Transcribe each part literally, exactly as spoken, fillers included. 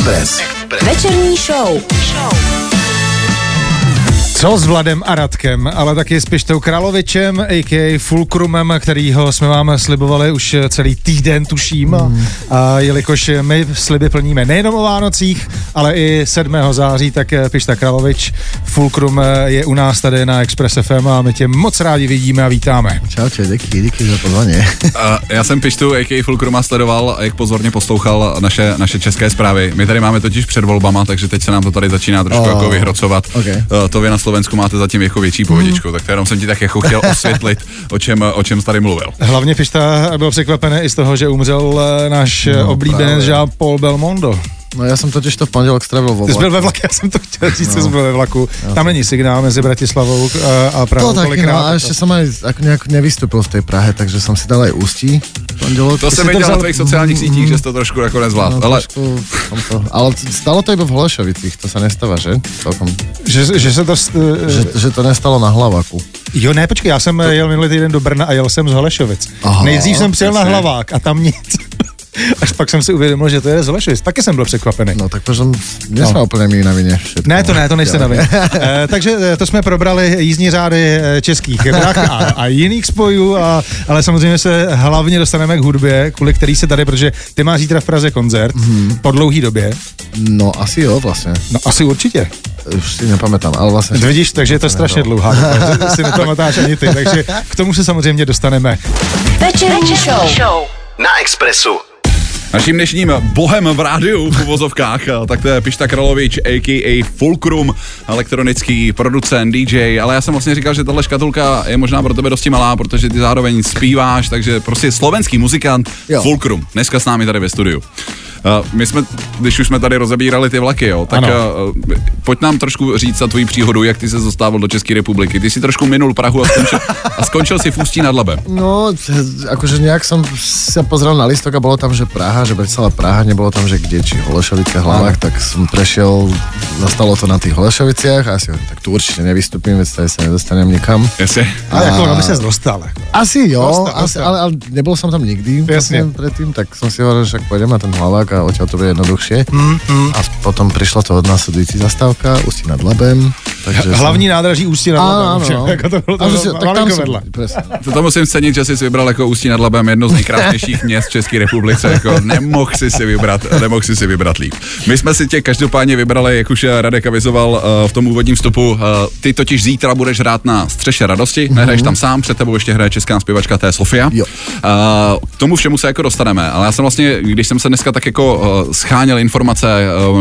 Express. Večerní show. Co s Vladem Aradkem, ale taky s Pištou Kralovičem, a k a. Fulcrumem, kterýho jsme vám slibovali už celý týden, tuším. Mm. A jelikož my sliby plníme nejenom o Vánocích, ale i sedmého září, tak Pišta Kralovič, Fulcrum je u nás tady na Express F M a my tě moc rádi vidíme a vítáme. Čauče, díky, díky za pozvání. Já jsem Pištu, a k a. Fulcruma sledoval, jak pozorně poslouchal naše, naše české zprávy. My tady máme totiž před volbama, takže teď se nám to tady začíná trošku oh. jako vyhrocovat. Okay. To vy na Slovensku máte zatím jako větší povědičku, mm. tak to jenom jsem ti tak jako chtěl osvětlit, o čem, o čem tady mluvil. Hlavně Pišta byl překvapený i z toho, že umřel náš no, oblíbenec žák Paul Belmondo. No já jsem totiž to v pondělok strávil vo vlaku. Ty jsi byl ve vlaku, já jsem to chtěl říct, no. jsi byl ve vlaku. Tam jsem... není signál mezi Bratislavou a Prahou. To taky, no a ještě jsem aj nějak nevystupil v té Prahe, takže jsem si dal aj Ústí. Pondělok. To jsem viděl vzal... na tvých sociálních sítích, že jsi to trošku jako nezvládl. No, ale... Trošku, to... ale stalo to iba v Holešovicích, to se nestává, že? Celkom... Že, že, se to st... že, že to nestalo na Hlaváku. Jo, ne, počkej, já jsem to... jel minulý týden do Brna a jel jsem z Holešovic. Aha, nejdřív jsem přijel na Hlavák a tam nic. Až pak jsem si uvědomil, že to je z Holešovic. Taky jsem byl překvapený. No tak protože nejsme no. úplně mý na vině. Všetko. Ne, to ne, to nejste na vině. E, takže to jsme probrali jízdní řády českých vrah a, a jiných spojů, a, ale samozřejmě se hlavně dostaneme k hudbě, kvůli který se tady, protože ty máš zítra v Praze koncert hmm. po dlouhý době. No asi jo vlastně. No asi určitě. Už si nepamětám, ale vlastně... Vidíš, takže je to strašně dlouhá. Si nepamatáš ani ty, takže k tomu se samozřejmě dostaneme. Večerní show na Expressu. Naším dnešním bohem v rádiu v uvozovkách, tak to je Pišta Kralovič, a k a. Fulcrum, elektronický producent, D J, ale já jsem vlastně říkal, že tahle škatulka je možná pro tebe dosti malá, protože ty zároveň zpíváš, takže prostě slovenský muzikant jo. Fulcrum, dneska s námi tady ve studiu. My jsme, když už jsme tady rozebírali ty vlaky, jo, tak ano. pojď nám trošku říct za tvoji příhodu, jak ty se dostával do České republiky. Ty si trošku minul Prahu a skončil, a skončil si v Ústí nad Labem. No, akože nějak jsem se pozrel na listok a bylo tam, že Praha, že Bratislava Praha, nebylo tam, že kde, či Holešovice, Hlavák, tak jsem prešel, zastalo to na těch Holešovicích a si tak tu určitě nevystupím, věc tady se nedostanem nikam. Jasně. A... Ale jako, no by se dostal. Asi jo, dostal, asi, dostal. Ale, ale nebyl jsem tam nikdy předtím, tak jsem si hovoril, že půjdeme na ten Hlavák a odtiaľ to bude jednoduchšie. Mm, mm. A potom prišla to od následujúci zastávka Ústí nad Labem. Takže hlavní jsem... nádraží Ústí nad Labem. Áno, jako to bylo to si, tak tam jsem, to, to musím cenit, že jsi si vybral jako Ústí nad Labem jedno z nejkrásnějších měst v České republice. Jako nemohl si si vybrat, nemohl si si vybrat líp. My jsme si tě každopádně vybrali, jak už Radek avizoval uh, v tom úvodním vstupu. Uh, ty totiž zítra budeš hrát na střeše Radosti, mm-hmm. nehraješ tam sám, před tebou ještě hraje česká zpěvačka Tea Sofia. Uh, k tomu všemu se jako dostaneme, ale já jsem vlastně, když jsem se dneska tak jako scháněl informace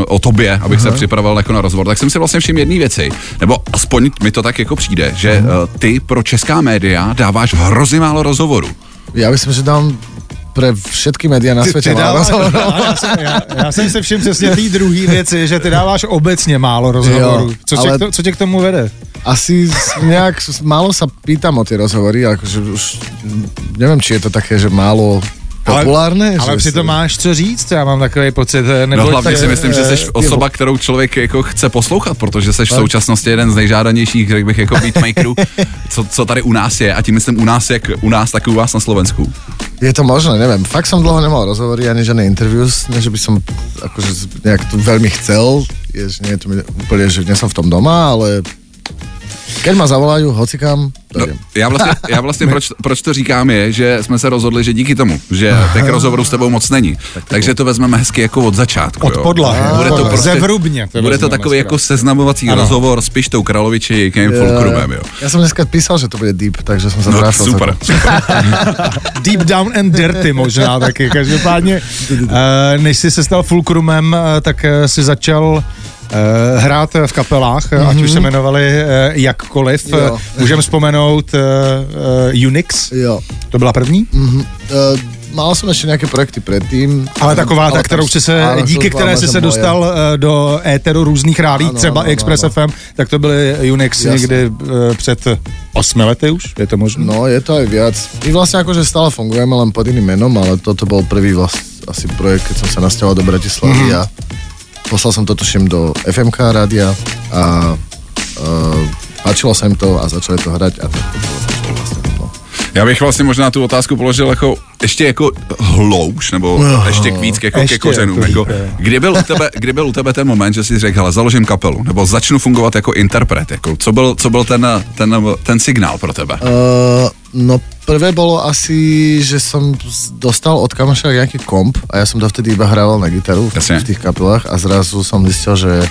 o tobě, abych Aha. se připravoval jako na rozhovor, tak jsem si vlastně všiml jedné věci, nebo aspoň mi to tak jako přijde, že ty pro česká média dáváš hrozně málo rozhovorů. Já myslím, že dám pre všetky média na světě málo rozhovorů. Já, já, já jsem se všiml přesně té druhé věci, že ty dáváš obecně málo rozhovorů. Co, ale... co tě k tomu vede? Asi nejak málo sa pýtam o tie rozhovory, akože už nevím, či je to také, že málo populárné, ale, ale přitom jsi... máš co říct, já mám takový pocit. No hlavně si myslím, že jsi osoba, kterou člověk jako chce poslouchat, protože jsi v současnosti jeden z nejžádanějších, řekl bych, jako beatmakerů, co, co tady u nás je. A tím myslím u nás, jak u nás, tak i u vás na Slovensku. Je to možné, nevím. Fakt jsem dlouho nemal rozhovory, ani žádné interviews, ne, že by som akože nějak to velmi chcel, jež nie je to mi úplně, že nejsem v tom doma, ale... Keď ma zavolajú, hocikam, no, já vlastně, já vlastně proč, proč to říkám je, že jsme se rozhodli, že díky tomu, že těch rozhovorů s tebou moc není. Tak to takže to vezmeme hezky jako od začátku. Od podlahy, ze vrubně. Bude to takový jako seznamovací ano. rozhovor s Pištou Kraloviči a Kejm Fulcrumem. Jo. Já jsem dneska písal, že to bude deep, takže jsem se no, vrátil. Super. super. Deep down and dirty možná taky. Každopádně, než jsi se stal Fulcrumem, tak si začal... hrát v kapelách, mm-hmm. ať už se jmenovali jakkoliv. Jo. Můžeme vzpomenout uh, Unix. Jo. To byla první? Mm-hmm. Uh, Mál jsem ještě nějaké projekty předtím. Ale taková, ale ta, kterou jsi se, ano, díky které jsi se dostal moje. do éteru různých rádí, ano, třeba ano, ano, Express ano. F M, tak to byly Unix Jasne. někdy uh, před osmi lety už, je to možné? No, je to aj viac. My vlastně jakože stále fungujeme, len pod jiným jménem, ale toto byl prvý vlast, asi projekt, keď jsem se nastěhoval do Bratislavy mm-hmm. a poslal som to tuším do F M K rádia a e, páčilo sa im to a začali to hrať a tak to bylo. Já bych vlastně možná tu otázku položil jako ještě jako hlouš, nebo no, ještě kvíc jako ještě ke kořenům. Jako, kdy, byl u tebe, kdy byl u tebe ten moment, že jsi řekl, hele, založím kapelu, nebo začnu fungovat jako interpret? Jako, co byl, co byl ten, ten, ten signál pro tebe? Uh, no prvé bylo asi, že jsem dostal od kamoša nějaký komp a já jsem dovtedy iba hrával na gitaru v, v těch kapelách a zrazu jsem zjistil, že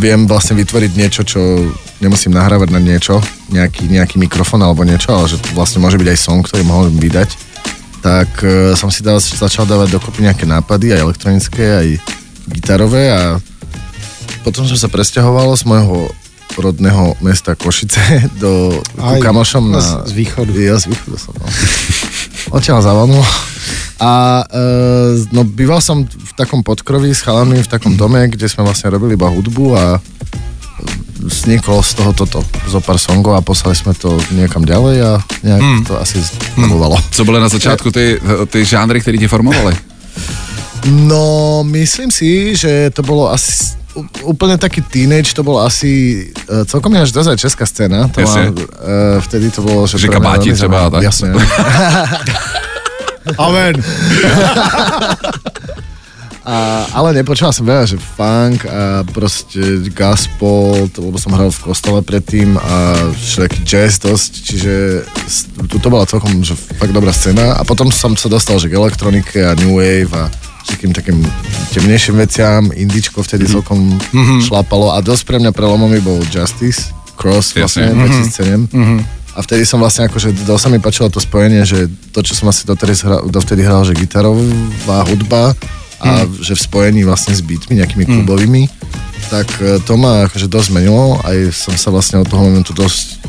viem vlastne vytvoriť niečo, čo nemusím nahrávať na niečo, nejaký, nejaký mikrofón alebo niečo, ale že vlastne môže byť aj song, ktorý mohol vydať. Tak e, som si dal, začal dávať dokopy nejaké nápady, aj elektronické, aj gitarové a potom som sa presťahoval z môjho rodného mesta Košice do aj, kamošom na... Z východu. Ja z východu som. Odtiaľ zavanul. A e, no, býval som v takom podkroví s chalanmi, v takom dome, kde sme vlastne robili iba hudbu a vzniklo z toho toto, zo pár songov a poslali sme to niekam ďalej a nejak mm. to asi zbavovalo. Co bolo na začiatku ty, ty žánry, ktoré ti formovali? No, myslím si, že to bolo asi úplne taký teenage, to bolo asi celkom až dozaj česká scéna. To má, e, vtedy to bolo... Že, že kabáti třeba, tak? Jasne. Amen. A, ale nepočúval som veľa, že funk a proste gospel, to, lebo som hral v kostole predtým a všelijaký jazz dosť, čiže tu to bola celkom že fakt dobrá scéna a potom som sa dostal že k elektronike a new wave a takým takým temnejším veciam, indičko vtedy mm-hmm. celkom mm-hmm. šlapalo a dosť pre mňa prelomom bol Justice, Cross vlastne, mm-hmm. dvetisíc sedem. A vtedy som vlastne akože, dosť sa mi páčilo to spojenie, že to, čo som asi dovtedy hral, že gitarová hudba a hmm. že v spojení vlastne s beatmi, nejakými klubovými, hmm. tak to ma akože dosť zmenilo. Aj som sa vlastne od toho momentu dosť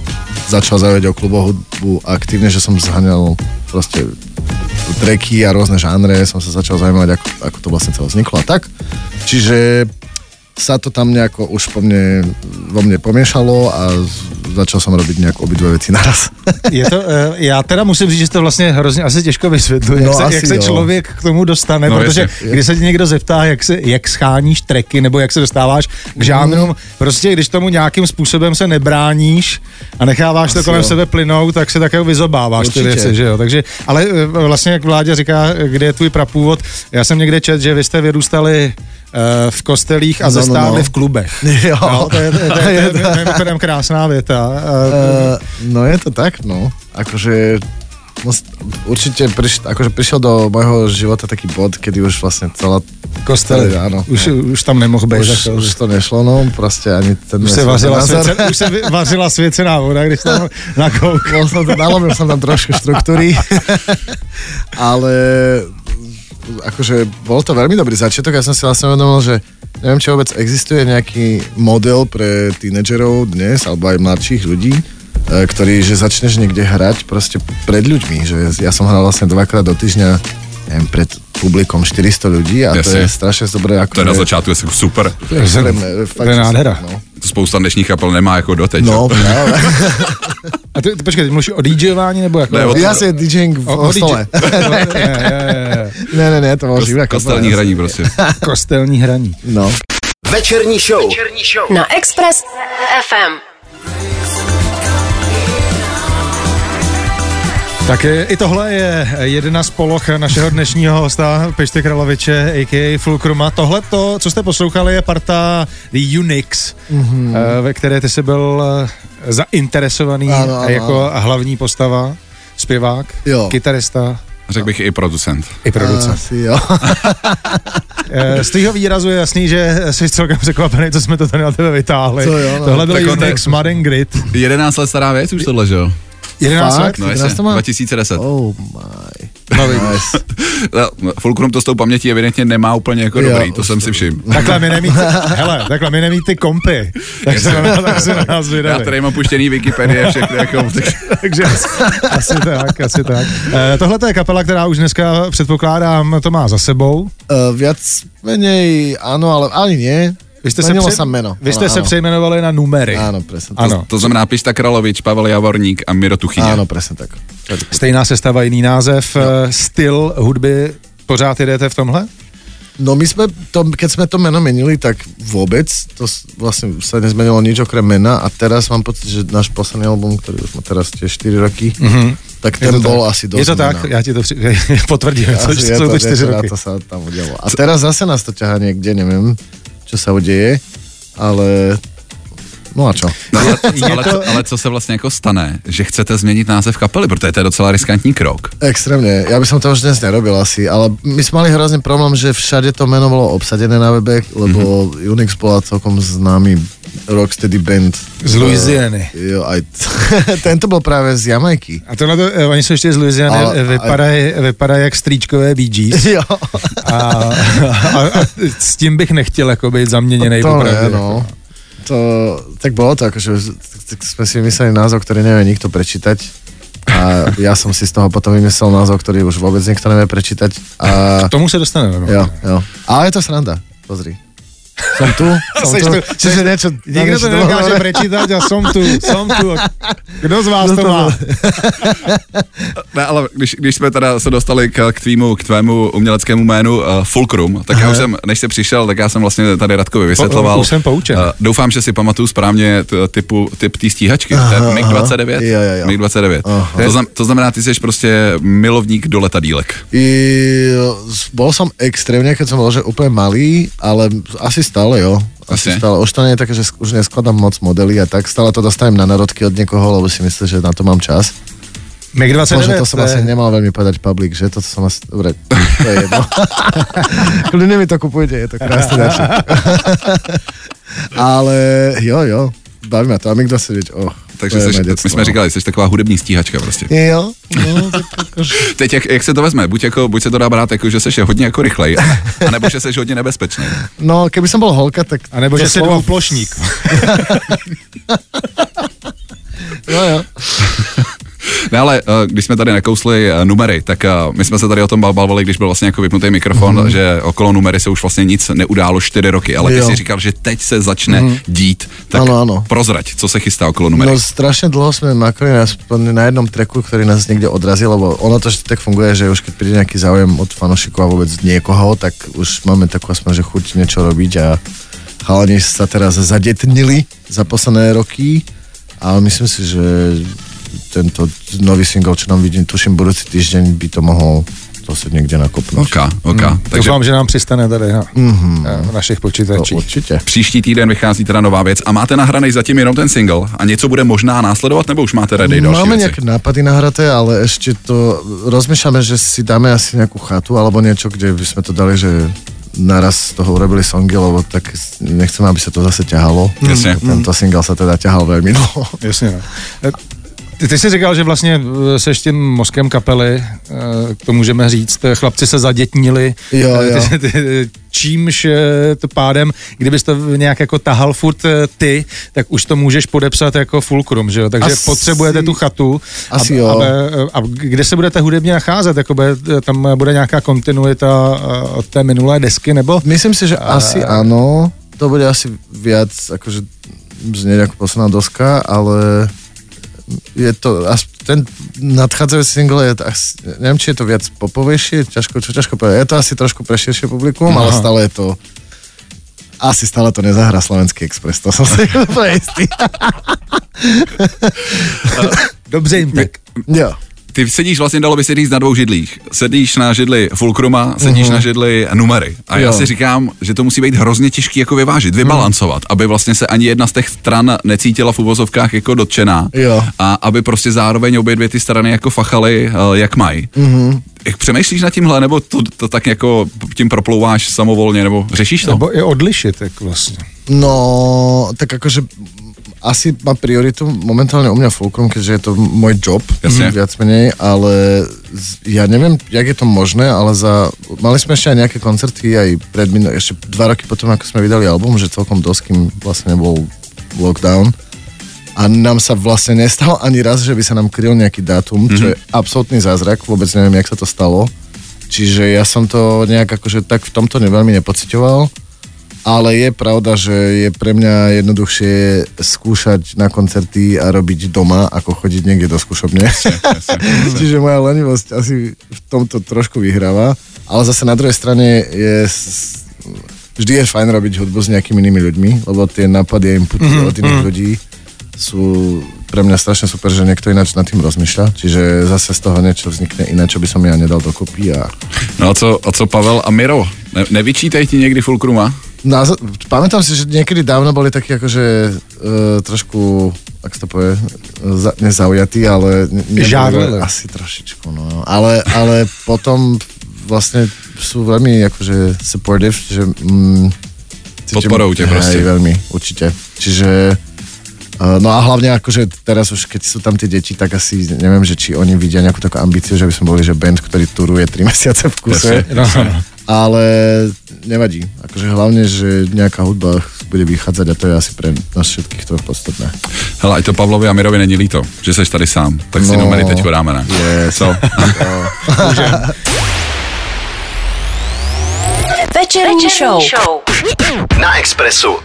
začal zaujať o klubovú hudbu aktívne, že som zháňal proste tracky a rôzne žánre, som sa začal zaujímať, ako, ako to vlastne celé vzniklo a tak. Čiže sa to tam nejako už po mne, vo mne pomiešalo a začal jsem robit nějak obě dvě věci naraz. Je to, já teda musím říct, že to vlastně hrozně asi těžko vysvětluje, no jak, asi, se, jak se člověk k tomu dostane, no protože jestli. Když se ti někdo zeptá, jak, se, jak scháníš tracky nebo jak se dostáváš k žánrům, mm. prostě když tomu nějakým způsobem se nebráníš a necháváš asi to kolem jo. sebe plynout, tak se také vyzobáváš určitě. Ty věci, že jo. Takže, ale vlastně jak Vláďa říká, kde je tvůj prapůvod, já jsem někde četl, že vy jste vyrůstali v kostelích a zastávali no, no, no. v klubech. Jo. No, to je, to je, to je, to je, to je, to je krásná věta. Uh, no je to tak, no. Akože no, určite priš, akože prišiel do mojho života taký bod, kedy už vlastne celá... Kostel, áno. Už, no. už tam nemohl bejt. Už, už to nešlo, no. Proste ani ten... Už se vařila, svěce, už se vařila svěcená voda, když tam nakoukal. No, nalomil som tam trošku štruktúry. Ale... akože bol to veľmi dobrý začiatok. Ja som si vlastne uvedomil, že neviem, či vôbec existuje nejaký model pre tínedžerov dnes, alebo aj mladších ľudí, ktorý, že začneš niekde hrať proste pred ľuďmi, že ja som hral vlastne dvakrát do týždňa, neviem, pred publikom čtyři sta ľudí a jasne. To je strašne dobré. Ako to je na začátku je super. To je, to je, to je nádhera. No. Spousta dnešních kapel nemá jako doteď. No, právě. A ty, ty počkej, ty mluvíš o DJování nebo jako? Ne, o to... Já si DJing v hostole. Ne, ne, ne, to bylo živá kapela. Kostelní hraní prostě. Kostelní hraní. No. Večerní show. Večerní show. Na Express ef em. Tak i tohle je jedna z poloh našeho dnešního hosta Pišty Kraloviče, a ká a. Fulcruma. Tohle to, co jste poslouchali, je parta Unix, mm-hmm. ve které ty jsi byl zainteresovaný ano, ano, jako ano. hlavní postava, zpěvák, jo. kytarista. Řekl bych i producent. I producent. Asi jo. Z tvýho výrazu je jasný, že jsi celkem překvapený, co jsme to tady na tebe vytáhli. Co, jo, no. Tohle byl Unix, Mud and Grit. jedenáct let stará věc už tohle, že jo? jedenáct let? No jasně, dva tisíce deset. Oh my. No, nice. Fulcrum to s tou pamětí evidentně nemá úplně jako jo, dobrý, to jsem to. Si všiml. Takhle mi nemít, hele, takhle mi nemít ty kompy. Tak se na, tak se na nás vydali. Já tady mám puštěný Wikipedie všechny jako. Takže asi tak, asi tak. E, tohle je kapela, která už dneska předpokládám, to má za sebou. E, viac menej áno, ale ani nie. Vy jste, se, při... Vy jste ano, se přejmenovali na Numere. Ano, přesně. To, to znamená Pišta Kralovič, Pavel Javorník a Miro Tuchyně. Ano, přesně tak. Stejná sestava, jiný název, no. Styl hudby, pořád jedete v tomhle? No my sme to, keď sme to meno menili, tak vôbec to vlastne sa nezmenilo nič okrem mena a teraz mám pocit, že náš posledný album, ktorý už má teraz tie štyri roky, mm-hmm. tak ten bol tak asi dosť. Je to mena. Tak, ja ti to potvrdím, co sú to, to štyri roky. To sa tam udialo. A teraz zase nás to ťahá niekde, neviem, čo sa udeje, ale... No a čo? No, ale, ale, to... ale co se vlastně jako stane? Že chcete změnit název kapely, protože to je docela riskantní krok. Extrémně, já bych to už dnes nerobil asi, ale my jsme mali hrozný problém, že všade to jméno bylo obsadené na webech, lebo mm-hmm. Unix byla celkom známý rocksteady band. Z Louisiany. Uh, jo, aj t- tento byl právě z Jamajky. A tohle, to, oni jsou ještě z Louisiany, vypadají vypadá jak strýčkové Bee Gees. Jo. a, a, a, a s tím bych nechtěl jako být zaměněnej. To ne, no. To, tak bolo to, akože tak sme si vymysleli názov, ktorý nevie nikto prečítať a ja som si z toho potom vymyslel názov, ktorý už vôbec nikto nevie prečítať. A... K tomu sa dostaneme. Jo, jo. Ale je to sranda, pozri. Som tu, som tu. Čiže niečo... Nikto to nedokáže prečítať a som tu, som tu. Kdo z vás no to má? Ne, ale když, když jsme teda se dostali k, k, tvýmu, k tvému uměleckému jménu uh, Fulcrum, tak Aha. já už jsem, než jsi přišel, tak já jsem vlastně tady Radkovi vysvětloval. Po, už jsem poučen. Uh, doufám, že si pamatuju správně t, typu, typ té stíhačky. mig dvacet devět Jo, jo, jo. mig dvacet devět To, znam, to znamená, ty jsi prostě milovník do letadílek. I, bol som extrémně, keď jsem byl, že úplně malý, ale asi stále, jo. Asi okay. stále. Už to nie je také, že už neskladám moc modely a tak. Stále to dostanem na narodky od niekoho, lebo si myslím, že na to mám čas. mig dvacet devět To som asi nemal veľmi povedať public, že? To som asi... Dobre, to je jedno. Kľudne mi to kupujte, je to krásny dáček. Ale jo, jo. Baví ma to. A mig dvacet devět oh. Takže seš, my jsme říkali, jsi taková hudební stíhačka prostě. Jo. No, teď jak, jak se to vezme? Buď, jako, buď se to dá brát, jako, že jsi hodně jako rychlej, anebo že jsi hodně nebezpečný. No, kdyby jsem byl holka, tak... A nebo že jsi slovo... dvouplošník. No jo. Ne, ale když jsme tady nakousli numery, tak my jsme se tady o tom bavili, když byl vlastně jako vypnutý mikrofon, mm. že okolo numery se už vlastně nic neudálo čtyři roky, ale ty jo. jsi říkal, že teď se začne mm. dít, tak ano, ano. prozrať, co se chystá okolo numery. No strašně dlouho jsme makali na jednom tracku, který nás někde odrazil, lebo ono to tak funguje, že už keď přijde nějaký záujem od fanoušiků a vůbec někoho, tak už máme takovou aspoň, že chuť něco robiť a chalani se teraz zadetnili za posledné roky, ale myslím si, že tento nový single, čo nám vidím, tuším budoucí týždeň by to mohol to se někde nakopnout. Ok, ok. Mm. Takže... Doufám, že nám přistane tady na mm-hmm. našich počítačích. Určitě. Příští týden vychází teda nová věc a máte nahranej zatím jenom ten single a něco bude možná následovat, nebo už máte ready další Máme věci? Nějaké nápady nahraté, ale ještě to rozmýšláme, že si dáme asi nějakou chatu alebo něco, kde bychom to dali, že naraz z toho urobili songy, lebo tak nechceme, aby se to zase ťahalo. Jasně. Mm. Tento single se teda ťahal velmi dlouho. Jasně. Ty jsi říkal, že vlastně se ještě mozkem kapely, to můžeme říct, chlapci se zadětnili, jo, jo. čímž to pádem, kdybys to nějak jako tahal furt ty, tak už to můžeš podepsat jako Fulcrum, že jo? Takže asi, potřebujete tu chatu. Asi ab, jo. Ab, ab, kde se budete hudebně nacházet? Jako bude, tam bude nějaká kontinuita od té minulé desky, nebo? Myslím si, že a... asi ano, to bude asi viac, jakože znět jako posledná doska, ale... Je to, ten nadchádzajúci single je, asi, neviem, či je to viac popovejšie, ťažko, čo ťažko povedať, je to asi trošku pre širšie publikum, Aha. ale stále je to, asi stále to nezahrá Slovenský Express, to som si úplne istý. Dobře jim tak. Jo. Ty sedíš vlastně, dalo by se říct, na dvou židlích. Sedíš na židli Fulcruma, sedíš uh-huh. na židli Numery. A jo. já si říkám, že to musí být hrozně těžký jako vyvážit, vybalancovat, aby vlastně se ani jedna z těch stran necítila v uvozovkách jako dotčená. Jo. A aby prostě zároveň obě dvě ty strany jako fachaly, jak mají. Uh-huh. Jak přemýšlíš nad tímhle, nebo to, to tak jako tím proplouváš samovolně, nebo řešíš to? Nebo i odlišit, jak vlastně. No, tak jakože... Asi má prioritu momentálne u mňa Fulcrum, keďže je to môj job, Jasne. viac menej, ale ja neviem, jak je to možné, ale za... Mali sme ešte aj nejaké koncerty, aj pred minul... ešte dva roky potom, ako sme vydali album, že celkom dosť, kým vlastne bol lockdown. A nám sa vlastne nestalo ani raz, že by sa nám kryl nejaký dátum, mm-hmm. čo je absolútny zázrak, vôbec neviem, jak sa to stalo. Čiže ja som to nejak akože tak v tomto veľmi nepociťoval. ale je pravda, že je pre mňa jednoduchšie skúšať na koncerty a robiť doma, ako chodiť niekde do skúšobne. Čiže moja lenivosť asi v tomto trošku vyhráva, ale zase na druhej strane je... Vždy je fajn robiť hudbu s nejakými inými ľuďmi, lebo tie nápady a inputy mm-hmm. od iných ľudí sú pre mňa strašne super, že niekto ináč nad tým rozmýšľa, čiže zase z toho niečo vznikne iné, čo by som ja nedal dokopy. A... No a co, a co Pavel a Miro? Ne, nevyčítaj ti niekdy Fulcruma? No, pamätám si, že niekedy dávno boli takí akože e, trošku, ak to povie, za, nezaujatí, ale... Žárle. Asi trošičku, no. Ale, ale potom... Vlastne sú veľmi akože supportive, že... Mm, podporujú ťa proste. Hej, veľmi, určite. Čiže... No a hlavne akože teraz už, keď sú tam tie deti, tak asi neviem, že či oni vidia nejakú takú ambíciu, že by sme boli, že band, ktorý turuje tri mesiace v kuse. No. Ale nevadí. Akože hlavne, že nejaká hudba bude vychádzať a to je asi pre nás všetkých to podstatné. Hele, aj to Pavlovi a Mirovi není líto, že seš tady sám. Tak si no, Numere teďko dáme, ne? Yes. Co? Večerní show. show na Expressu.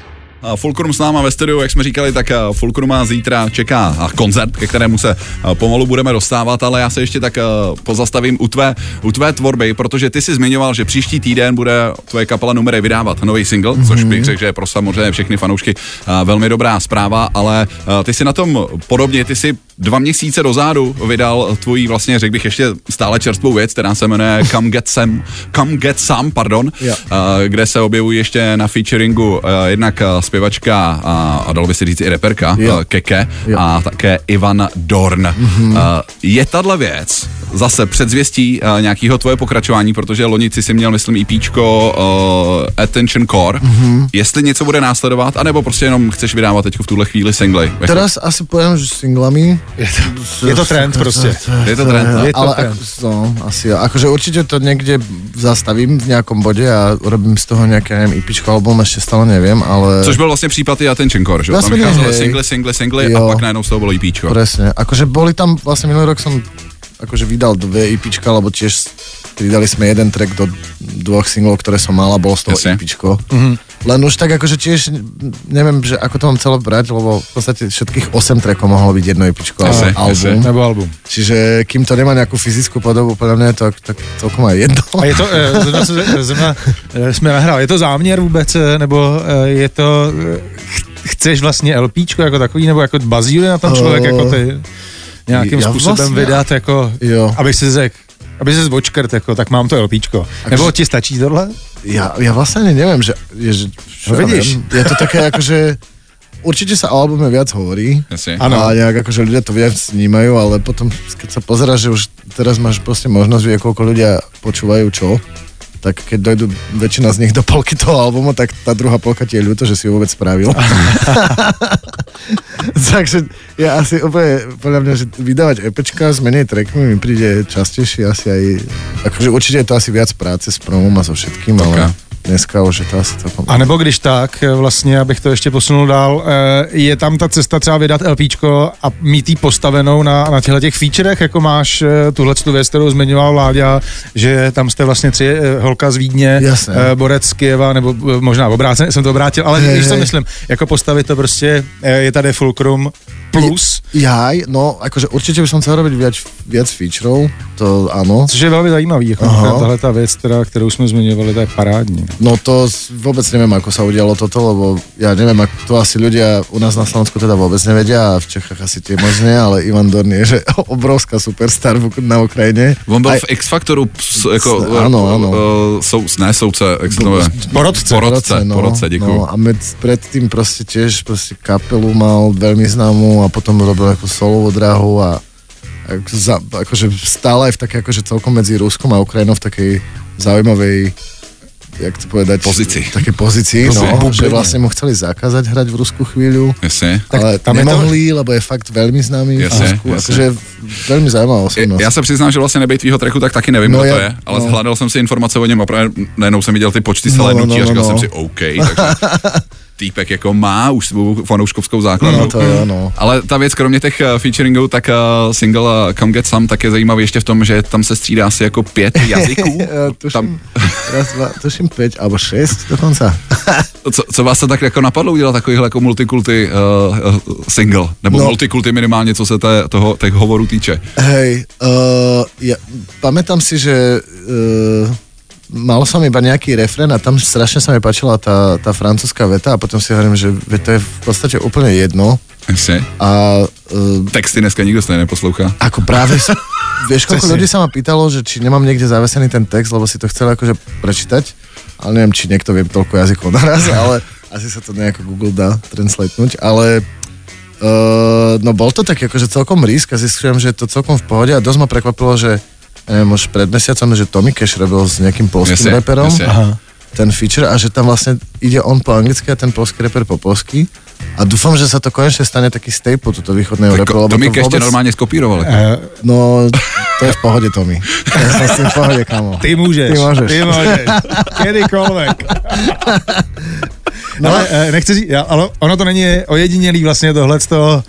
Fulcrum s náma ve studiu, jak jsme říkali, tak Fulcrum má zítra čeká koncert, ke kterému se pomalu budeme dostávat, ale já se ještě tak pozastavím u tvé, u tvé tvorby, protože ty jsi zmiňoval, že příští týden bude tvoje kapela Numere vydávat nový single, mm-hmm. což bych řekl, že je pro samozřejmě všechny fanoušky velmi dobrá zpráva, ale ty jsi na tom podobně, ty jsi dva měsíce dozadu vydal tvojí vlastně, řekl bych, ještě stále čerstvou věc, která se jmenuje Come Get Some, Come Get Some pardon, yeah. kde se objevují ještě na featuringu jednak zpěvačka a, a dalo by si říct i reperka yeah. Keke yeah. a také Ivan Dorn. Mm-hmm. Je tato věc zase předzvěstí nějakého tvoje pokračování, protože loni si měl, myslím, EPčko uh, Attention Core. Mm-hmm. Jestli něco bude následovat, anebo prostě jenom chceš vydávat teď v tuhle chvíli singly. Teraz asi pojem s singlami. Je to, je to trend prostě. Je to trend. No? Je to ale trend. Ak, no, asi jo. Akože určite to niekde zastavím v nejakom bode a robím z toho nejaké, neviem, EPčko, album, ešte stále neviem, ale... Což byl vlastně případ i Attention Core, že? Tam vycházelo singly, singly, singly jo. A pak najednou z toho bylo EPčko. Presne. Akože boli tam, vlastne minulý rok som akože vydal dve EPčka, lebo tiež vydali sme jeden track do dvoch singlov, ktoré som mal a bolo z toho Jasne. EPčko. Mm-hmm. Len už tak akože tiež neviem, že ako to mám celé brať, lebo v podstate všetkých osem trackov mohlo byť jedno EPčko Jasne. Album. Nebo album. Čiže kým to nemá nejakú fyzickú podobu, podľa mňa je to tak celkom aj jedno. A je to, zrovna sme nahrali, je to záměr vôbec, nebo je to, chceš vlastne LPčko jako takový, nebo jako bazíli na tom člověk, jako ty... Nějakým já způsobem vlastně, vydat, jako, jo. abych si řekl, aby se zbočkrt, jako, tak mám to LPčko. Nebo ti stačí tohle? Já, já vlastně nevím, že... Ježi, no vidíš. Nevím. Je to také, jakože... Určite sa o albume viac hovorí Asi. A nejak akože ľudia to viac snímajú, ale potom, keď sa pozera, že už teraz máš proste možnosť, že koľko ľudia počúvajú čo, tak keď dojdu väčšina z nich do polky toho albumu, tak tá druhá polka ti je ľúto, že si ju vôbec spravil. Takže ja asi úplne, podľa mňa, že vydávať EPčka s menej trackmi mi príde častejšie asi aj, akože určite je to asi viac práce s promom a so všetkým, ale dneska už je to asi celkom... A nebo když tak, vlastně, abych to ještě posunul dál, je tam ta cesta třeba vydat LPčko a mít jí postavenou na, na těchto těch featurech, jako máš tuhletu věc, kterou zmiňoval Vláďa, že tam jste vlastně tři holka z Vídně, Jasne. Borec z Kyjeva, nebo možná obráceně, jsem to obrátil, ale když to myslím, jako postavit to prostě, je tady Fulcrum plus. Jaj, no, akože určite by som chcel robiť viac, viac featurov, to áno. Což je veľmi zajímavý, ako tahle tá vec, teda, ktorú sme zmiňovali, to je parádne. No to vôbec neviem, ako sa udialo toto, lebo ja neviem, ako to asi ľudia u nás na Slovensku teda vôbec nevedia a v Čechách asi tie možné, ale Ivan Dorn je, že obrovská superstar na Ukrajine. On bol aj v X-Faktoru, ako... Áno, áno. Sou, ne, souce, jak sa to je? Porodce. Porodce, no, porodce, děkuju. No, a med, predtým proste tiež proste kapelu mal veľmi známu a potom robil ako solovú dráhu a akože stále aj v takej akože celkom medzi Ruskom a Ukrajinou v takej zaujímavej, jak to povedať, pozícii. Také pozícii, no, že vlastne mu chceli zakázať hrať v Rusku chvíľu, Jasne. Ale tam nemohli, je to... lebo je fakt veľmi známy v Rusku, Jasne. Akože veľmi zaujímavá osobnosť. Ja, ja sa priznám, že vlastne nebej tvýho tracku, tak taky nevím, kdo no, to je, ale no. hľadal som si informácie o ňom a právě najednou som videl ty počty celé no, nutí no, no, a říkal no. som si OK, takže... týpek jako má už svou fanouškovskou základnu. No, to je, no. Ale ta věc, kromě těch featuringů, tak single Come Get Some tak je zajímavý ještě v tom, že tam se střídá asi jako pět jazyků. tuším, tam... raz, dva, tuším pět, alebo šest dokonce. co, co vás se tak jako napadlo udělat takovýhle jako multikulty uh, single? Nebo no. multikulty minimálně, co se té, toho, těch hovorů týče? Hej, uh, ja, pamätám si, že uh, mal som iba nejaký refrén a tam strašne sa mi páčila tá, tá francúzska veta a potom si hovorím, že to je v podstate úplne jedno. Jasne. A uh, texty dneska nikto sa neposlouchá. Ako práve, vieš, koľko ľudí sa ma pýtalo, že či nemám niekde zavesený ten text, lebo si to chcel akože prečítať, ale neviem, či niekto vie toľko jazykov naraz, ale asi sa to nejako Google dá translatenúť, ale uh, no bol to tak akože celkom risk a ziskujem, že je to celkom v pohode a dosť ma prekvapilo, že už pred mesiacom, že Tommy Cash robil s nejakým polským rapperom ten feature a že tam vlastne ide on po anglicky a ten polský rapper po polsky a dúfam, že sa to konečne stane taký staple tuto východného rapperu. Tommy Cash vôbec... te normálne skopíroval. Uh, no, to je v pohode, Tommy. To je vlastne v pohode, kamo. Ty môžeš. Ty môžeš. Ty môžeš. Kedykoľvek. No, ale nechci říct, ale ono to není ojedinělý vlastně tohle z toho,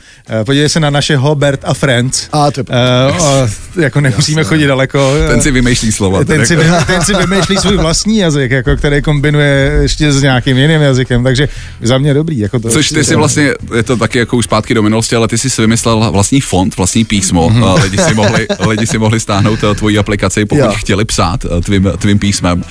podívej se na našeho Bert and Friends. A to je uh, jako nemusíme jasné. chodit daleko. Ten si vymýšlí slova. Ten si, ten si vymýšlí svůj vlastní jazyk, jako, který kombinuje ještě s nějakým jiným jazykem, takže za mě dobrý. Jako to což ty si vlastně, je to taky jako už zpátky do minulosti, ale ty jsi si vymyslel vlastní font, vlastní písmo. Mm-hmm. Lidi, si mohli, lidi si mohli stáhnout tvoji aplikaci, pokud jo. chtěli psát tvým, tvým písmem.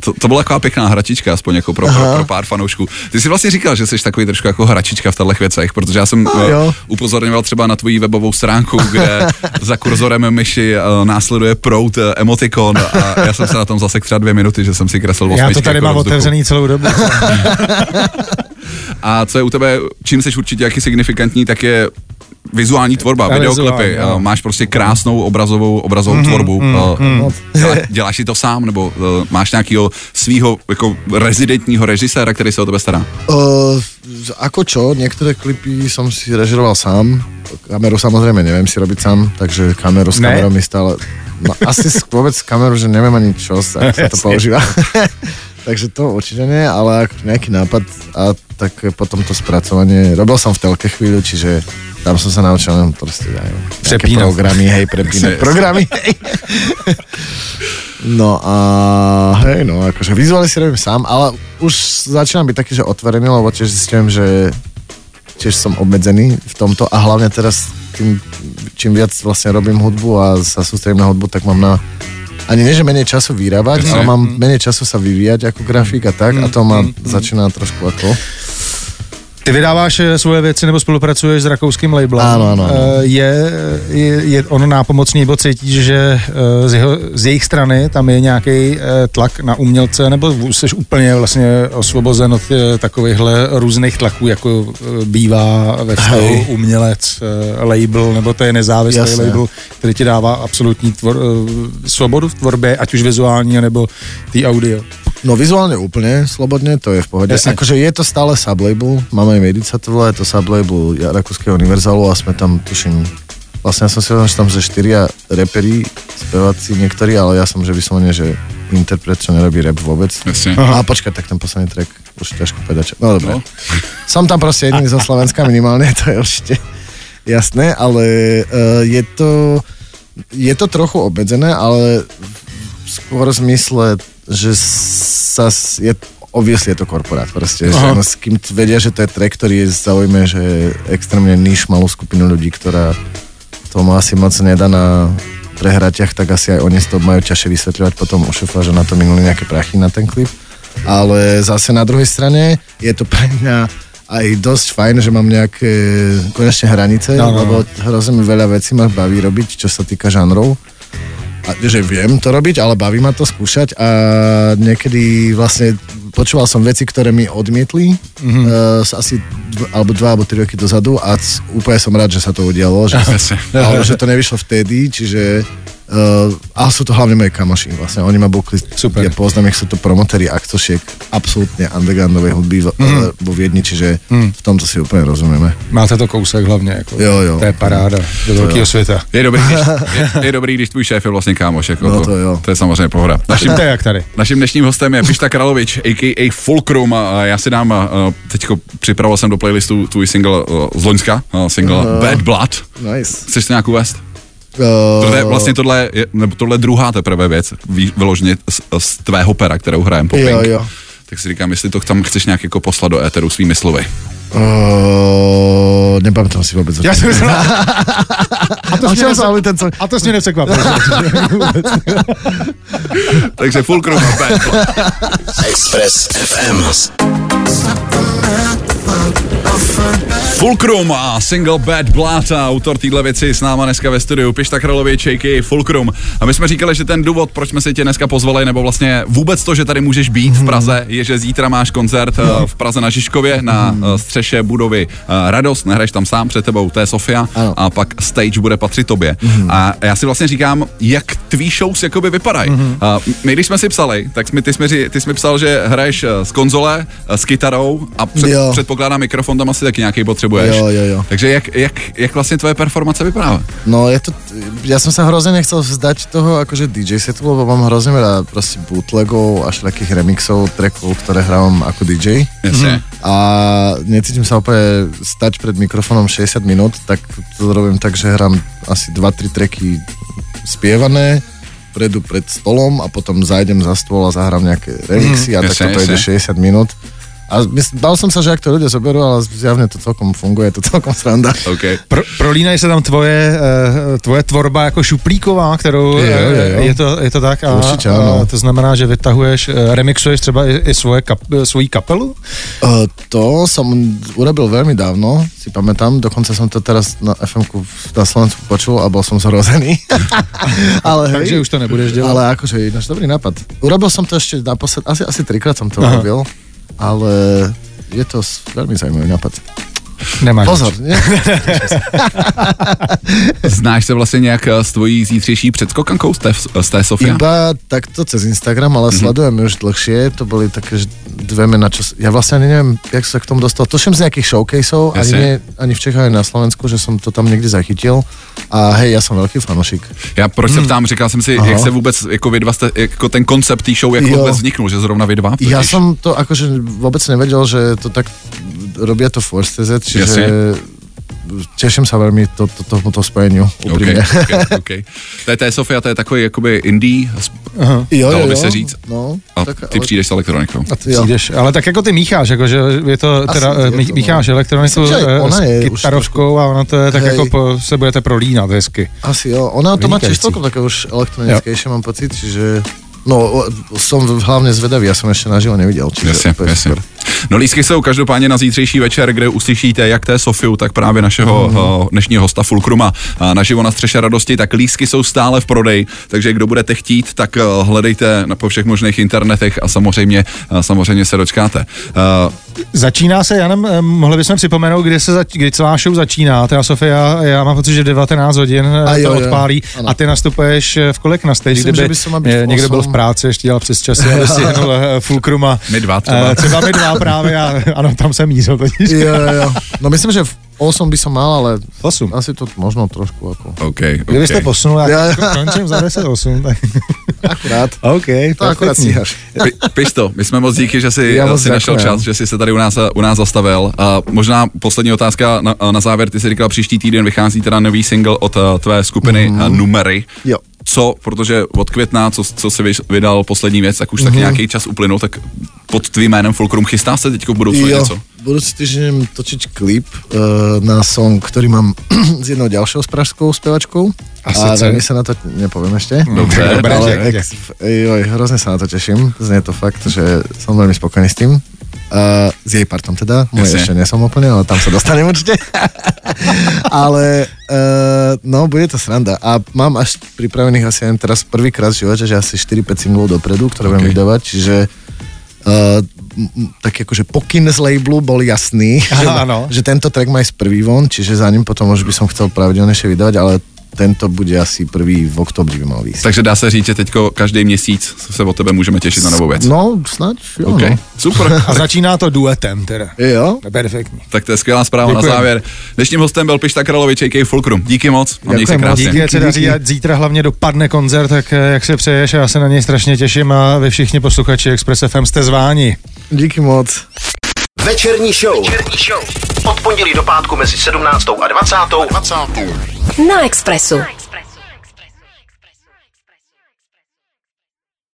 To, to byla taková pěkná hračička, aspoň jako pro, pro, pro pár fanoušků. Ty jsi vlastně říkal, že jsi takový trošku jako hračička v těchto věcech, protože já jsem uh, upozorňoval třeba na tvoji webovou stránku, kde za kurzorem myši uh, následuje proud uh, emotikon a já jsem se na tom zasek třeba dvě minuty, že jsem si kreslil osmičky. Já to tady jako mám rozduchu. Otevřený celou dobu. A co je u tebe, čím jsi určitě jaký signifikantní, tak je vizuální tvorba, a videoklipy. Vizuál, máš prostě krásnou obrazovou, obrazovou mm-hmm, tvorbu. Mm-hmm. Dělá, děláš si to sám, nebo máš nějakého svýho jako rezidentního režiséra, který se o tebe stará? Uh, ako čo, některé klipy jsem si režiroval sám. Kameru samozřejmě nevím si robit sám, takže kameru s kamerou mi stále... No, asi vůbec kameru, že nevím ani čo, jak se to používá. Takže to určite nie, ale nejaký nápad a tak potom to spracovanie. Robil som v telke chvíľu, čiže tam som sa naučil len proste nejaké programy, hej, prepínať programy, hej. No a hej, no akože vizuály si robím sám, ale už začínam byť taký, že otvorený, lebo tiež zistím, že tiež som obmedzený v tomto a hlavne teraz tým, čím viac vlastne robím hudbu a sa sústredím na hudbu, tak mám na ani ne, že menej času vyrábať, ale mám menej času sa vyvíjať ako grafik a tak a to ma začína trošku ako... Ty vydáváš svoje věci nebo spolupracuješ s rakouským labelem. Ano, ano, ano. Je, je, je ono nápomocný, nebo cítíš, že z, jeho, z jejich strany tam je nějaký tlak na umělce, nebo jsi úplně vlastně osvobozen od takovýchhle různých tlaků, jako bývá ve vztahu umělec, label, nebo to je nezávislý jasne. Label, který ti dává absolutní tvor, svobodu v tvorbě, ať už vizuální, nebo tý audio. No vizuálne úplne, slobodne, to je v pohode. Jasne. Akože je to stále sublabel, máme im jedicatele, je to sublabel Jarockského univerzálu a sme tam, tuším, vlastne ja som si vedel, že tam že štyria reperi, speváci niektorí, ale ja som, že vyslovene, že interpret, čo nerobí rap vôbec. Jasne. A počkaj, tak ten posledný track, už ťažko povedať. No dobre. No. Som tam proste jediný zo Slovenska minimálne, to je určite jasné, ale uh, je to, je to trochu obmedzené, ale skôr v zmysle že sa, je, obviously je to korporát proste, že no, s kým vedia, že to je track, ktorý zaujíme, že je extrémne níž malú skupinu ľudí, ktorá tomu asi moc nedá na prehratiach, tak asi aj oni to majú ťažšie vysvetľovať potom u šefa, že na to minuli nejaké prachy na ten klip, ale zase na druhej strane je to pre mňa aj dosť fajn, že mám nejaké konečne hranice, no, no. lebo hrozne veľa vecí ma baví robiť, čo sa týka žánrov. A že viem to robiť, ale baví ma to skúšať a niekedy vlastne počúval som veci, ktoré mi odmietli mm-hmm. uh, asi dv- alebo dva alebo tri roky dozadu a c- úplne som rád, že sa to udialo, že, ale že to nevyšlo vtedy, čiže uh, ale sú to hlavne moje kamoši, vlastne oni ma bukli, ja poznám, jak sú to promotéri akcošiek absolutně undergroundové hudby mm. vo Viedni, čiže mm. v tomto si úplně rozumíme. Máte to kousek hlavně, jako, jo, jo. To je paráda do velkého světa. Je dobrý, když, je, je dobrý, když tvůj šéf je vlastně kámoš, jako no to, to, jo. To je samozřejmě pohoda. Naším, naším dnešním hostem je Pišta Kralovič, a k a. Fulcrum, a já si dám, teďko připravil jsem do playlistu tvůj single z loňska, single uh, Bad Blood. Nice. Chceš to nějak uvést? Uh, tohle, vlastně tohle je, nebo tohle druhá teprve věc, vyloženě z, z tvého pera, kterou hrajem po Pink. Jo, jo. Tak si říkám, jestli to tam chceš nějak jako poslat do éteru svými slovy. Uh, nepamětám si vůbec. Já jsem A to jsem se ten co. A to mě nepřekvapilo. Takže Fulcrum a Bad Blood. Express F M. Fulcrum a single Bad Blood, a autor téhle věci s náma dneska ve studiu Pišta Kralovič, a k a. Fulcrum. A my jsme říkali, že ten důvod, proč jsme si tě dneska pozvali, nebo vlastně vůbec to, že tady můžeš být v Praze, je, že zítra máš koncert v Praze na Žižkově na střeše budovy Radost, nehraješ tam sám, před tebou Tea Sofia a pak stage bude patřit tobě. A já si vlastně říkám, jak tvý shows jakoby vypadají. My když jsme si psali, tak ty jsi, ty jsi mi psal, že hraješ z konzole, s kytarou a před, předpokládám mikrofon tam asi taky nějaký potřebuješ. Jo, jo, jo. Takže jak, jak, jak vlastně tvoje performace vypadá? No, je to, já jsem se hrozně nechcel vzdať toho, jakože dý džej setu, lebo mám hrozně rád prostě bootlegov až takých remixov, trackov, které hrám jako dý džej. Jasně. A necítím se úplně stať před mikrofonem šesťdesiat minút, tak to robím tak, že hrám asi dva tri tracky zpěvané, predu pred stolom a potom zajdem za stôl a zahrám nějaké remixy mm, a jasne, tak to ide šesťdesiat minút. A bál som sa, že ak to ľudia zoberú, ale zjavne to celkom funguje, to celkom sranda. Okay. Pro, prolínají sa tam tvoje, tvoje tvorba jako šuplíková, kterou je, je, je, je, to, je to tak a, určitě, a to znamená, že vytahuješ, remixuješ třeba i, i svoje kap, svoji kapelu? Uh, to som urobil veľmi dávno, si pamätám, dokonce som to teraz na ef emku na Slovensku počul a bol som zrozený. Ale, takže už to nebudeš dělat. Ale akože je dobrý nápad. Urobil som to ešte naposled, asi, asi trikrát som to urobil. Ale je to velmi zajímavý nápad. Nemáš. Pozor. Znáš se vlastně nějak s tvojí zítřejší předskokankou z Tea Sofia? Iba takto cez Instagram, ale mm-hmm. sledujeme už dlhšie. To byly také dve mena, čo... Já vlastně ani nevím, jak se k tomu dostal. Tuším z nějakých showcaseů, ani, ne, ani v Čechách, ani na Slovensku, že jsem to tam někdy zachytil. A hej, já jsem velký fanošik. Já proč mm. se ptám, říkal jsem si, Aha. jak se vůbec, jako vy dva jste, jako ten koncept tý show, jak jo. vůbec vzniknul, že zrovna vy dva? Totiž. Já jsem to jakože vůbec nevěděl, že to tak robí to Force, čiže Jasně. těším se velmi to, to, to, to spojení, upřímně. Okay, okay, okay. Ta Tea Sofia, to je takový jakoby indie, Aha. jo, dalo jo, by se říct. No, a tak, ty ale... přijdeš s elektronikou. A ty, přijdeš, ale tak jako ty mícháš, jakože je to teda, je mí, to, mícháš no. elektroniku s kytarovkou a ona to je tak Hej. Jako po, se budete prolínat hezky. Asi jo, ona to má celkom také už elektronickejší, mám pocit, že... No, jsem hlavně zvedavý, já jsem ještě naživo neviděl. Jasně, jasně. No lístky jsou každopádně na zítřejší večer, kde uslyšíte jak Tea Sofiu, tak právě našeho mm-hmm. dnešního hosta Fulcruma naživo na střeše Radosti, tak lístky jsou stále v prodeji, takže kdo budete chtít, tak hledejte po všech možných internetech a samozřejmě, samozřejmě se dočkáte. Začíná se, Janem, mohli bychom připomenout, kdy, se zač- kdy celá show začíná. Tea Sofia, já mám pocit, že devatenáct hodin a jo, to odpálí jo, a ty nastupuješ v kolik na stage, kdyby někdo byl v práci, ještě dělal přes časy, ale si jenul Fulcrum a my dva třeba. Třeba my dva právě, a, ano, tam jsem mířil totiž. Jo, jo. No myslím, že v osm by som mal, ale osm asi to možno trošku jako. Okay, okay. Kdybyste posunul, já končím za deset osm. Tak... Akurát. OK, to akurát stíháš. Pišto, my jsme moc díky, že jsi, jsi našel čas, že jsi se tady u nás, u nás zastavil. A možná poslední otázka na, na závěr, ty jsi říkal, příští týden vychází teda nový single od tvé skupiny mm. Numere. Jo. Co, protože od května, co, co si vydal poslední věc, tak už mm-hmm. tak nějaký čas uplynul, tak pod tvým jménem Fulcrum chystá se teďko v budoucnu něco? Budoucí týždeň točiť klip uh, na song, ktorý mám s jednou ďalšou pražskou spevačkou. A my sa na to nepoviem ešte. Dobre, ale ex, joj, hrozne sa na to teším. Znie to fakt, že som veľmi spokojný s tým. Uh, s jej partom teda, moje ešte nie som úplne, ale tam sa dostanem určite. Ale uh, no, bude to sranda. A mám až pripravených asi aj teraz prvýkrát v živote, že asi štyri päť singlov dopredu, ktoré okay. budem vydávať, čiže Uh, tak jakože pokyn z labelu bol jasný, Aha, že, no. že tento track má ísť prvý von, čiže za ním potom už by som chcel pravidelnejšie vydávať, ale tento bude asi první v oktobri by mal výsť. Takže dá se říct, že teďko každý měsíc se o tebe můžeme těšit na novou věc. No, snad jo. Okay. No. Super. A začíná to duetem teda. Jo. Perfektní. Tak to je skvělá zpráva. Děkujem. Na závěr. Dnešním hostem byl Pišta Kralovič, á ká á. Fulcrum. Díky moc. Měj se krásně. Díky, se daří, a zítra hlavně dopadne koncert, tak jak se přeješ, já se na něj strašně těším a vy všichni posluchači Express ef em jste zváni. Díky moc. Večerní show. Večerní show. Od pondělí do pátku mezi sedmnáctou a dvacátou. Na Expressu.